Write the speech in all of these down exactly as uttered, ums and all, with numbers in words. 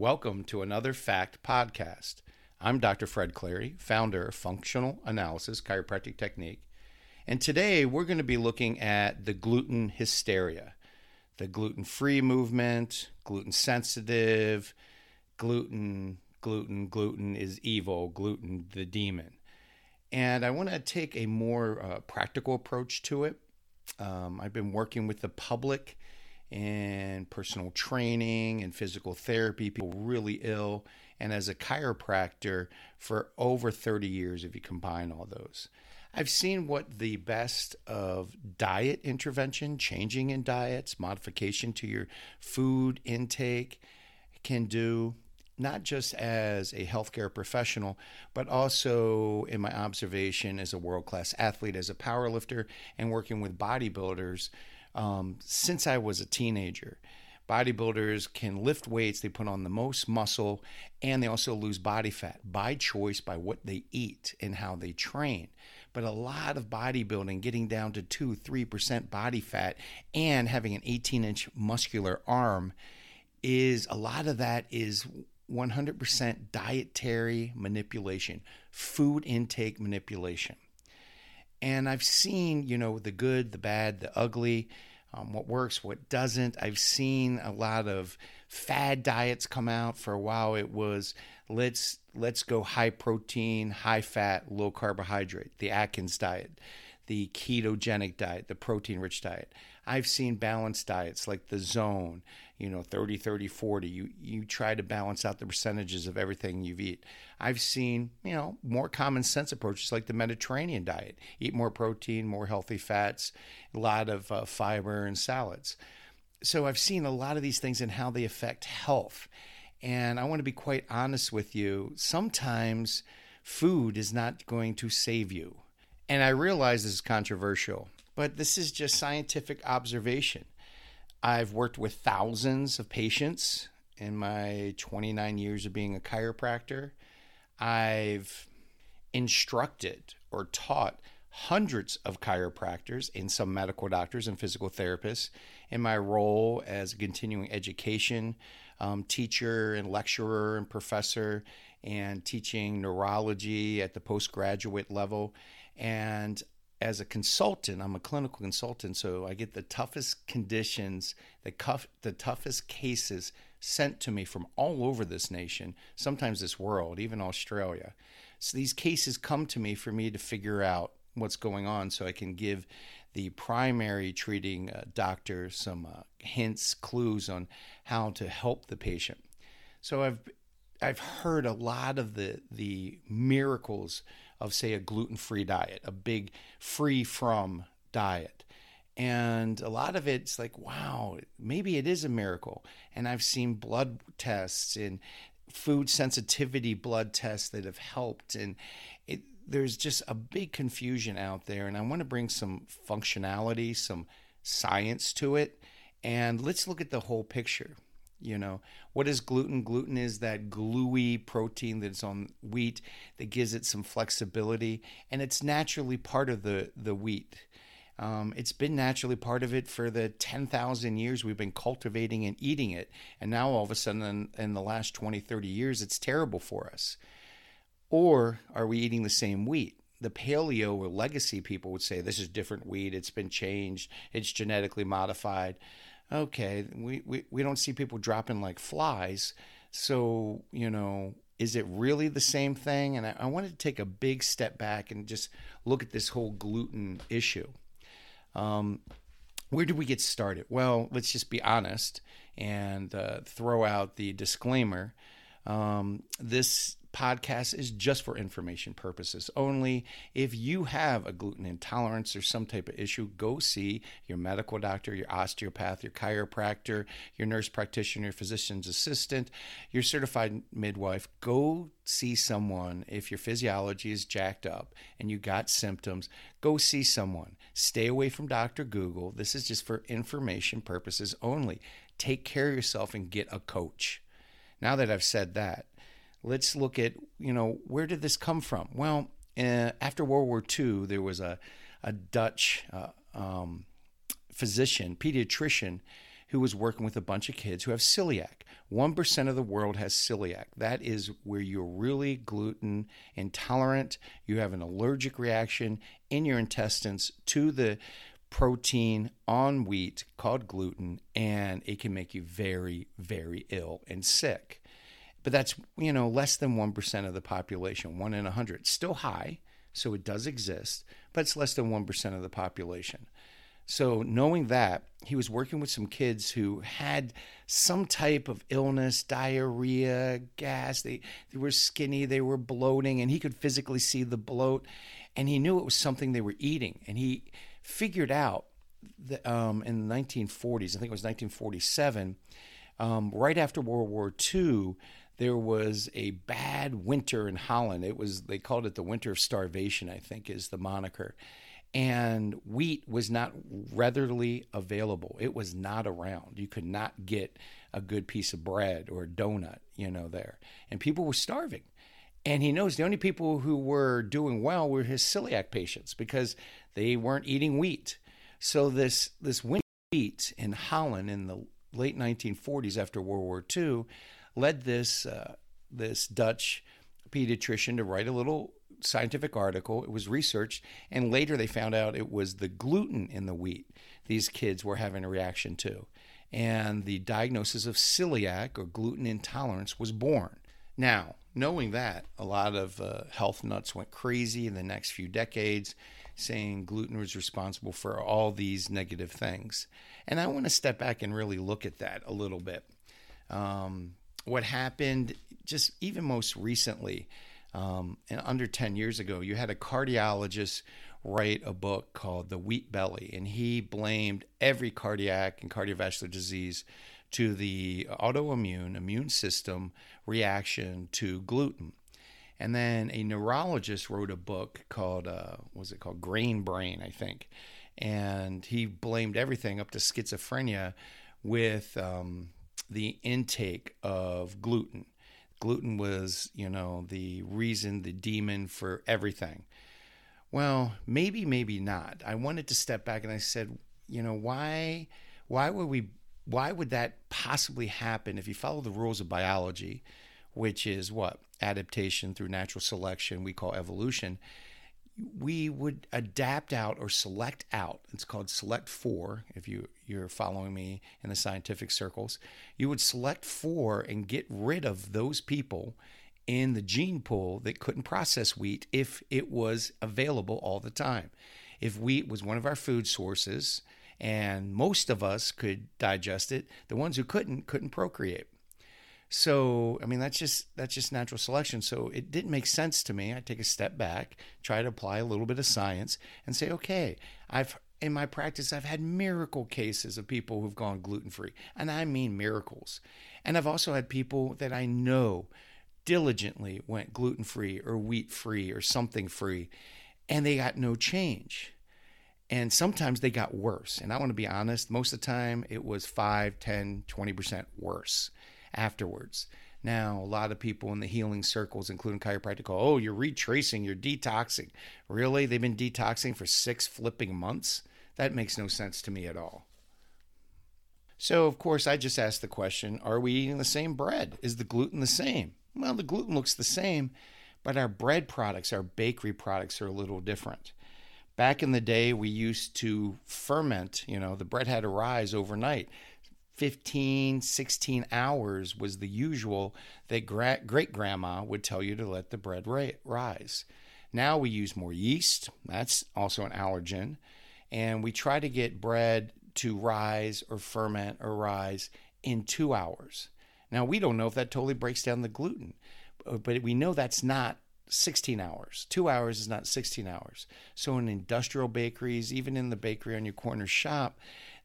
Welcome to another FACT Podcast. I'm Doctor Fred Clary, founder of Functional Analysis Chiropractic Technique, and today we're going to be looking at the gluten hysteria, the gluten-free movement, gluten-sensitive, gluten, gluten, gluten is evil, gluten the demon. And I want to take a more uh, practical approach to it. Um, I've been working with the public in personal training and physical therapy, people really ill, and as a chiropractor for over thirty years if you combine all those. I've seen what the best of diet intervention, changing in diets, modification to your food intake can do, not just as a healthcare professional, but also in my observation as a world-class athlete, as a powerlifter, and working with bodybuilders um, since I was a teenager. Bodybuilders can lift weights, they put on the most muscle, and they also lose body fat by choice, by what they eat and how they train. But a lot of bodybuilding, getting down to two, three percent body fat and having an eighteen-inch muscular arm, is a lot of that is one hundred percent dietary manipulation, food intake manipulation. And I've seen, you know, the good, the bad, the ugly, um, what works, what doesn't. I've seen a lot of fad diets come out. For a while, it was let's let's go high protein, high fat, low carbohydrate, the Atkins diet, the ketogenic diet, the protein-rich diet. I've seen balanced diets like the zone, you know, thirty, thirty, forty. You you try to balance out the percentages of everything you've eaten. I've seen, you know, more common sense approaches like the Mediterranean diet. Eat more protein, more healthy fats, a lot of uh, fiber and salads. So I've seen a lot of these things and how they affect health. And I want to be quite honest with you. Sometimes food is not going to save you. And I realize this is controversial, but this is just scientific observation. I've worked with thousands of patients in my twenty-nine years of being a chiropractor. I've instructed or taught hundreds of chiropractors and some medical doctors and physical therapists in my role as a continuing education um, teacher and lecturer and professor, and teaching neurology at the postgraduate level. And as a consultant, I'm a clinical consultant, so I get the toughest conditions, the, cuff, the toughest cases sent to me from all over this nation, sometimes this world, even Australia. So these cases come to me for me to figure out what's going on so I can give the primary treating uh, doctor some uh, hints, clues on how to help the patient. So I've I've heard a lot of the the miracles of, say, a gluten-free diet, a big free from diet. And a lot of it's like, wow, maybe it is a miracle. And I've seen blood tests and food sensitivity blood tests that have helped. And it, there's just a big confusion out there. And I want to bring some functionality, some science to it. And let's look at the whole picture. You know, what is gluten? Gluten is that gluey protein that's on wheat that gives it some flexibility, and it's naturally part of the, the wheat. Um, it's been naturally part of it for the ten thousand years we've been cultivating and eating it, and now all of a sudden in, in the last twenty, thirty years, it's terrible for us. Or are we eating the same wheat? The paleo or legacy people would say, this is different wheat, it's been changed, it's genetically modified. Okay, we, we, we don't see people dropping like flies. So, you know, is it really the same thing? And I, I wanted to take a big step back and just look at this whole gluten issue. Um, where did we get started? Well, let's just be honest and uh, throw out the disclaimer. Um, this podcast is just for information purposes only. If you have a gluten intolerance or some type of issue, go see your medical doctor, your osteopath, your chiropractor, your nurse practitioner, your physician's assistant, your certified midwife. Go see someone. If your physiology is jacked up and you got symptoms, go see someone. Stay away from Doctor Google. This is just for information purposes only. Take care of yourself and get a coach. Now that I've said that, let's look at, you know, where did this come from? Well, uh, after World War Two, there was a, a Dutch uh, um, physician, pediatrician, who was working with a bunch of kids who have celiac. one percent of the world has celiac. That is where you're really gluten intolerant. You have an allergic reaction in your intestines to the protein on wheat called gluten, and it can make you very, very ill and sick. But that's, you know, less than one percent of the population, one in one hundred. It's still high, so it does exist, but it's less than one percent of the population. So knowing that, he was working with some kids who had some type of illness, diarrhea, gas. They, they were skinny, they were bloating, and he could physically see the bloat. And he knew it was something they were eating. And he figured out that, um, in the nineteen forties, I think it was nineteen forty-seven, um, right after World War Two, there was a bad winter in Holland. It was, they called it the winter of starvation, I think is the moniker. And wheat was not readily available. It was not around. You could not get a good piece of bread or a donut, you know, there. And people were starving. And he knows the only people who were doing well were his celiac patients because they weren't eating wheat. So this, this winter wheat in Holland in the late nineteen forties after World War Two led this, uh, this Dutch pediatrician to write a little scientific article. It was researched, and later they found out it was the gluten in the wheat these kids were having a reaction to. And the diagnosis of celiac or gluten intolerance was born. Now, knowing that, a lot of uh, health nuts went crazy in the next few decades, saying gluten was responsible for all these negative things. And I want to step back and really look at that a little bit. Um, what happened just even most recently, Um, and under ten years ago, you had a cardiologist write a book called The Wheat Belly, and he blamed every cardiac and cardiovascular disease to the autoimmune immune system reaction to gluten. And then a neurologist wrote a book called, uh, what was it called? Grain Brain, I think. And he blamed everything up to schizophrenia with um, the intake of gluten. Gluten was, you know, the reason, the demon for everything. Well, maybe, maybe not. I wanted to step back and I said, you know, why, why would we, why would that possibly happen if you follow the rules of biology, which is what adaptation through natural selection we call evolution? We would adapt out or select out. It's called select for, if you, you're following me in the scientific circles. You would select for and get rid of those people in the gene pool that couldn't process wheat if it was available all the time. If wheat was one of our food sources and most of us could digest it, the ones who couldn't, couldn't procreate. So, I mean, that's just that's just natural selection. So it didn't make sense to me. I take a step back, try to apply a little bit of science and say, okay, I've in my practice, I've had miracle cases of people who've gone gluten-free, and I mean miracles. And I've also had people that I know diligently went gluten-free or wheat-free or something-free, and they got no change. And sometimes they got worse. And I want to be honest, most of the time it was five, ten, twenty percent worse afterwards. Now, a lot of people in the healing circles, including chiropractic, go, oh, you're retracing, you're detoxing. Really? They've been detoxing for six flipping months? That makes no sense to me at all. So, of course, I just asked the question, are we eating the same bread? Is the gluten the same? Well, the gluten looks the same, but our bread products, our bakery products are a little different. Back in the day, we used to ferment, you know, the bread had to rise overnight. fifteen, sixteen hours was the usual that gra- great-grandma would tell you to let the bread ra- rise. Now we use more yeast. That's also an allergen. And we try to get bread to rise or ferment or rise in two hours. Now, we don't know if that totally breaks down the gluten, but we know that's not sixteen hours. Two hours is not sixteen hours. So in industrial bakeries, even in the bakery on your corner shop,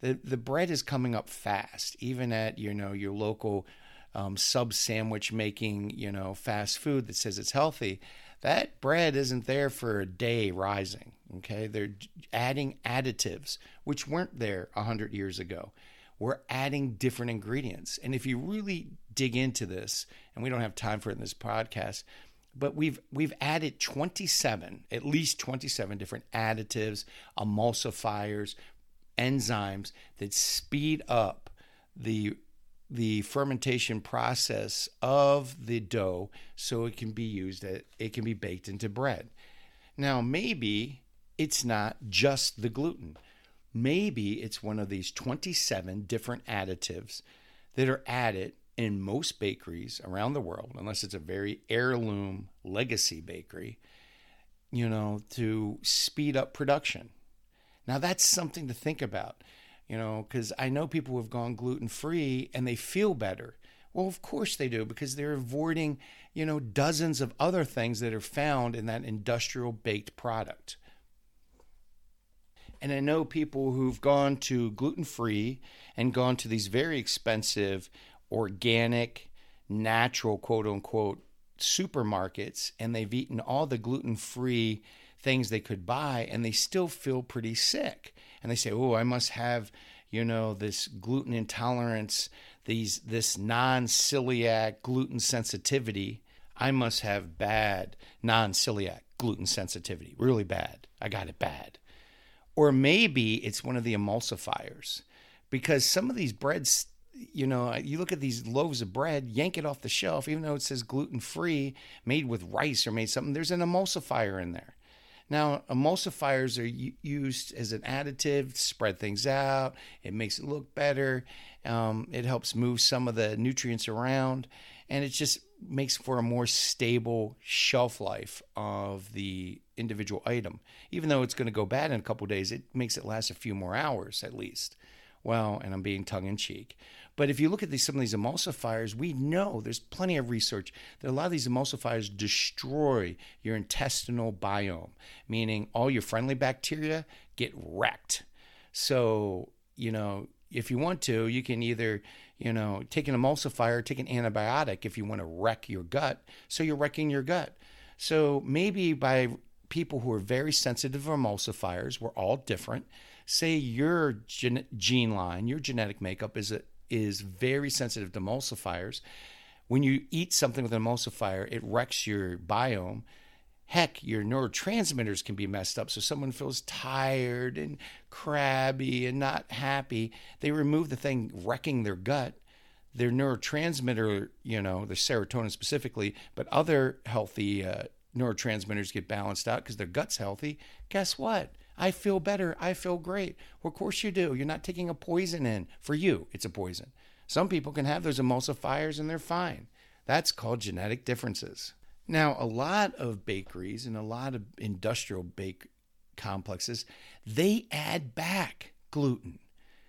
the the bread is coming up fast, even at, you know, your local um, sub sandwich making, you know, fast food that says it's healthy. That bread isn't there for a day rising. Okay, they're adding additives which weren't there a hundred years ago. We're adding different ingredients, and if you really dig into this, and we don't have time for it in this podcast, but we've we've added twenty-seven, at least twenty-seven different additives, emulsifiers, enzymes that speed up the the fermentation process of the dough so it can be used, it can be baked into bread. Now, maybe it's not just the gluten. Maybe it's one of these twenty-seven different additives that are added in most bakeries around the world, unless it's a very heirloom legacy bakery, you know, to speed up production. Now, that's something to think about. You know, because I know people who have gone gluten-free and they feel better. Well, of course they do, because they're avoiding, you know, dozens of other things that are found in that industrial baked product. And I know people who've gone to gluten-free and gone to these very expensive, organic, natural, quote-unquote, supermarkets, and they've eaten all the gluten-free things they could buy, and they still feel pretty sick. And they say, oh, I must have, you know, this gluten intolerance, these this non-celiac gluten sensitivity. I must have bad non-celiac gluten sensitivity, really bad. I got it bad. Or maybe it's one of the emulsifiers, because some of these breads, you know, you look at these loaves of bread, yank it off the shelf, even though it says gluten-free, made with rice or made something, there's an emulsifier in there. Now, emulsifiers are used as an additive, spread things out, it makes it look better, um, it helps move some of the nutrients around, and it just makes for a more stable shelf life of the individual item. Even though it's going to go bad in a couple of days, it makes it last a few more hours at least. Well, and I'm being tongue-in-cheek. But if you look at these, some of these emulsifiers, we know there's plenty of research that a lot of these emulsifiers destroy your intestinal biome, meaning all your friendly bacteria get wrecked. So, you know, if you want to, you can either, you know, take an emulsifier, take an antibiotic if you want to wreck your gut. So you're wrecking your gut. So maybe by people who are very sensitive to emulsifiers, we're all different. Say your gen- gene line, your genetic makeup is a, is very sensitive to emulsifiers. When you eat something with an emulsifier, it wrecks your biome. Heck, your neurotransmitters can be messed up. So someone feels tired and crabby and not happy. They remove the thing wrecking their gut. Their neurotransmitter, you know, their serotonin specifically, but other healthy uh, neurotransmitters get balanced out because their gut's healthy. Guess what? I feel better. I feel great. Well, of course you do. You're not taking a poison in. For you, it's a poison. Some people can have those emulsifiers and they're fine. That's called genetic differences. Now, a lot of bakeries and a lot of industrial bake complexes, they add back gluten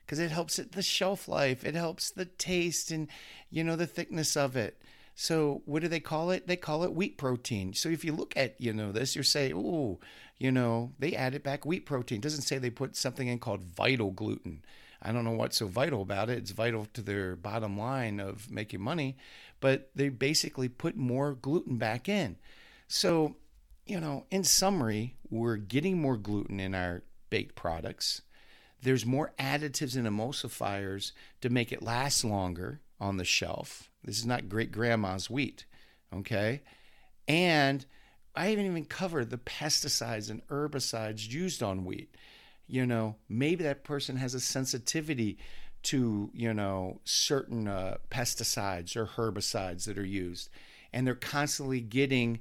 because it helps it, the shelf life. It helps the taste and, you know, the thickness of it. So what do they call it? They call it wheat protein. So if you look at, you know, this, you're saying, oh, you know, they added back wheat protein. It doesn't say they put something in called vital gluten. I don't know what's so vital about it. It's vital to their bottom line of making money, but they basically put more gluten back in. So, you know, in summary, we're getting more gluten in our baked products. There's more additives and emulsifiers to make it last longer on the shelf. This is not great grandma's wheat, okay? And I haven't even covered the pesticides and herbicides used on wheat. You know, maybe that person has a sensitivity to, you know, certain uh, pesticides or herbicides that are used, and they're constantly getting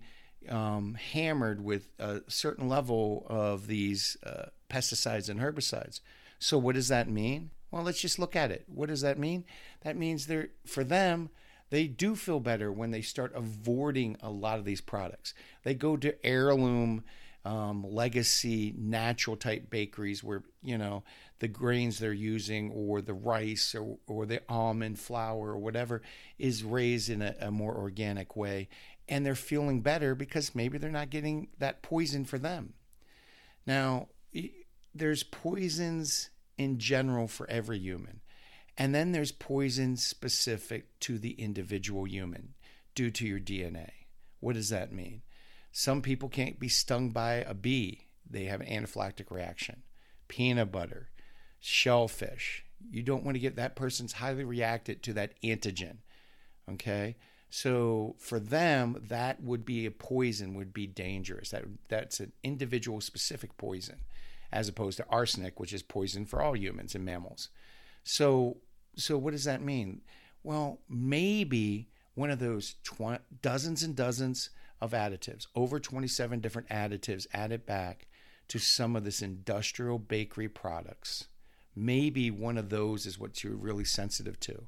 um, hammered with a certain level of these uh, pesticides and herbicides. So what does that mean? Well, let's just look at it. What does that mean? That means they're, for them, they do feel better when they start avoiding a lot of these products. They go to heirloom, um, legacy, natural type bakeries where, you know, the grains they're using or the rice or, or the almond flour or whatever is raised in a, a more organic way. And they're feeling better because maybe they're not getting that poison for them. Now, there's poisons in general for every human. And then there's poison specific to the individual human due to your D N A. What does that mean? Some people can't be stung by a bee. They have an anaphylactic reaction. Peanut butter, shellfish. You don't want to get that person's highly reacted to that antigen. Okay? So for them, that would be a poison, would be dangerous. That That's an individual specific poison as opposed to arsenic, which is poison for all humans and mammals. So So what does that mean? Well, maybe one of those tw- dozens and dozens of additives, over twenty-seven different additives added back to some of this industrial bakery products. Maybe one of those is what you're really sensitive to.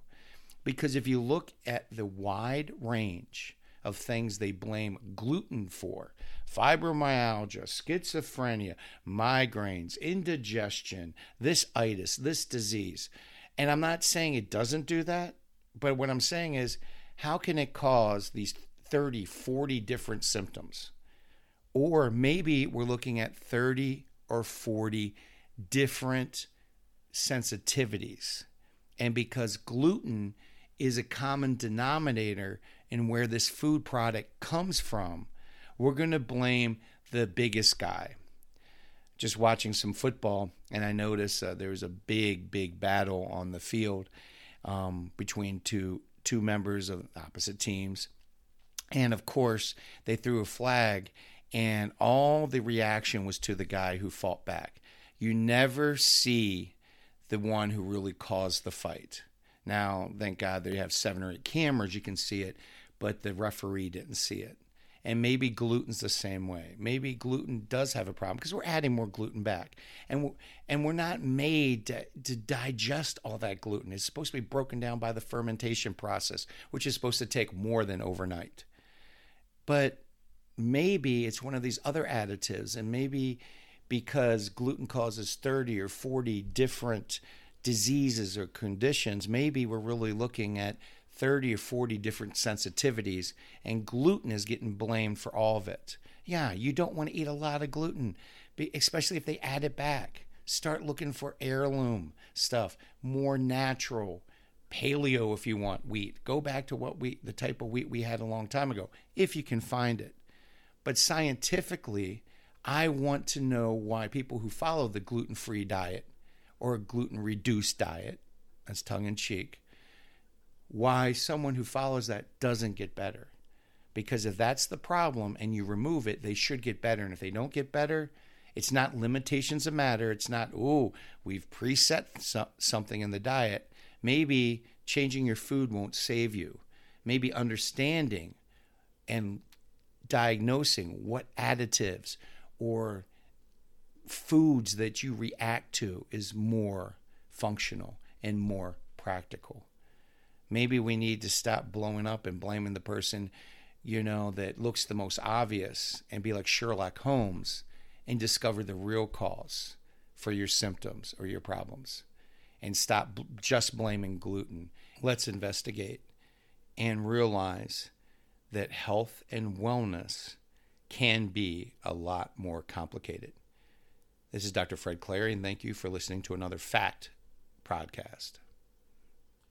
Because if you look at the wide range of things they blame gluten for, fibromyalgia, schizophrenia, migraines, indigestion, this itis, this disease. And I'm not saying it doesn't do that, but what I'm saying is, how can it cause these thirty, forty different symptoms? Or maybe we're looking at thirty or forty different sensitivities. And because gluten is a common denominator in where this food product comes from, we're going to blame the biggest guy. Just watching some football, and I noticed uh, there was a big, big battle on the field um, between two two members of opposite teams. And of course, they threw a flag, and all the reaction was to the guy who fought back. You never see the one who really caused the fight. Now, thank God they have seven or eight cameras, you can see it, but the referee didn't see it. And maybe gluten's the same way. Maybe gluten does have a problem because we're adding more gluten back. And we're, and we're not made to, to digest all that gluten. It's supposed to be broken down by the fermentation process, which is supposed to take more than overnight. But maybe it's one of these other additives, and maybe because gluten causes thirty or forty different diseases or conditions, maybe we're really looking at thirty or forty different sensitivities, and gluten is getting blamed for all of it. Yeah, you don't want to eat a lot of gluten, especially if they add it back. Start looking for heirloom stuff, more natural, paleo if you want wheat. Go back to what we, the type of wheat we had a long time ago, if you can find it. But scientifically, I want to know why people who follow the gluten-free diet or a gluten-reduced diet, that's tongue-in-cheek, why someone who follows that doesn't get better. Because if that's the problem and you remove it, they should get better. And if they don't get better, it's not limitations that matter. It's not, oh, we've preset so- something in the diet. Maybe changing your food won't save you. Maybe understanding and diagnosing what additives or foods that you react to is more functional and more practical. Maybe we need to stop blowing up and blaming the person, you know, that looks the most obvious and be like Sherlock Holmes and discover the real cause for your symptoms or your problems, and stop just blaming gluten. Let's investigate and realize that health and wellness can be a lot more complicated. This is Doctor Fred Clary, and thank you for listening to another FACT Podcast.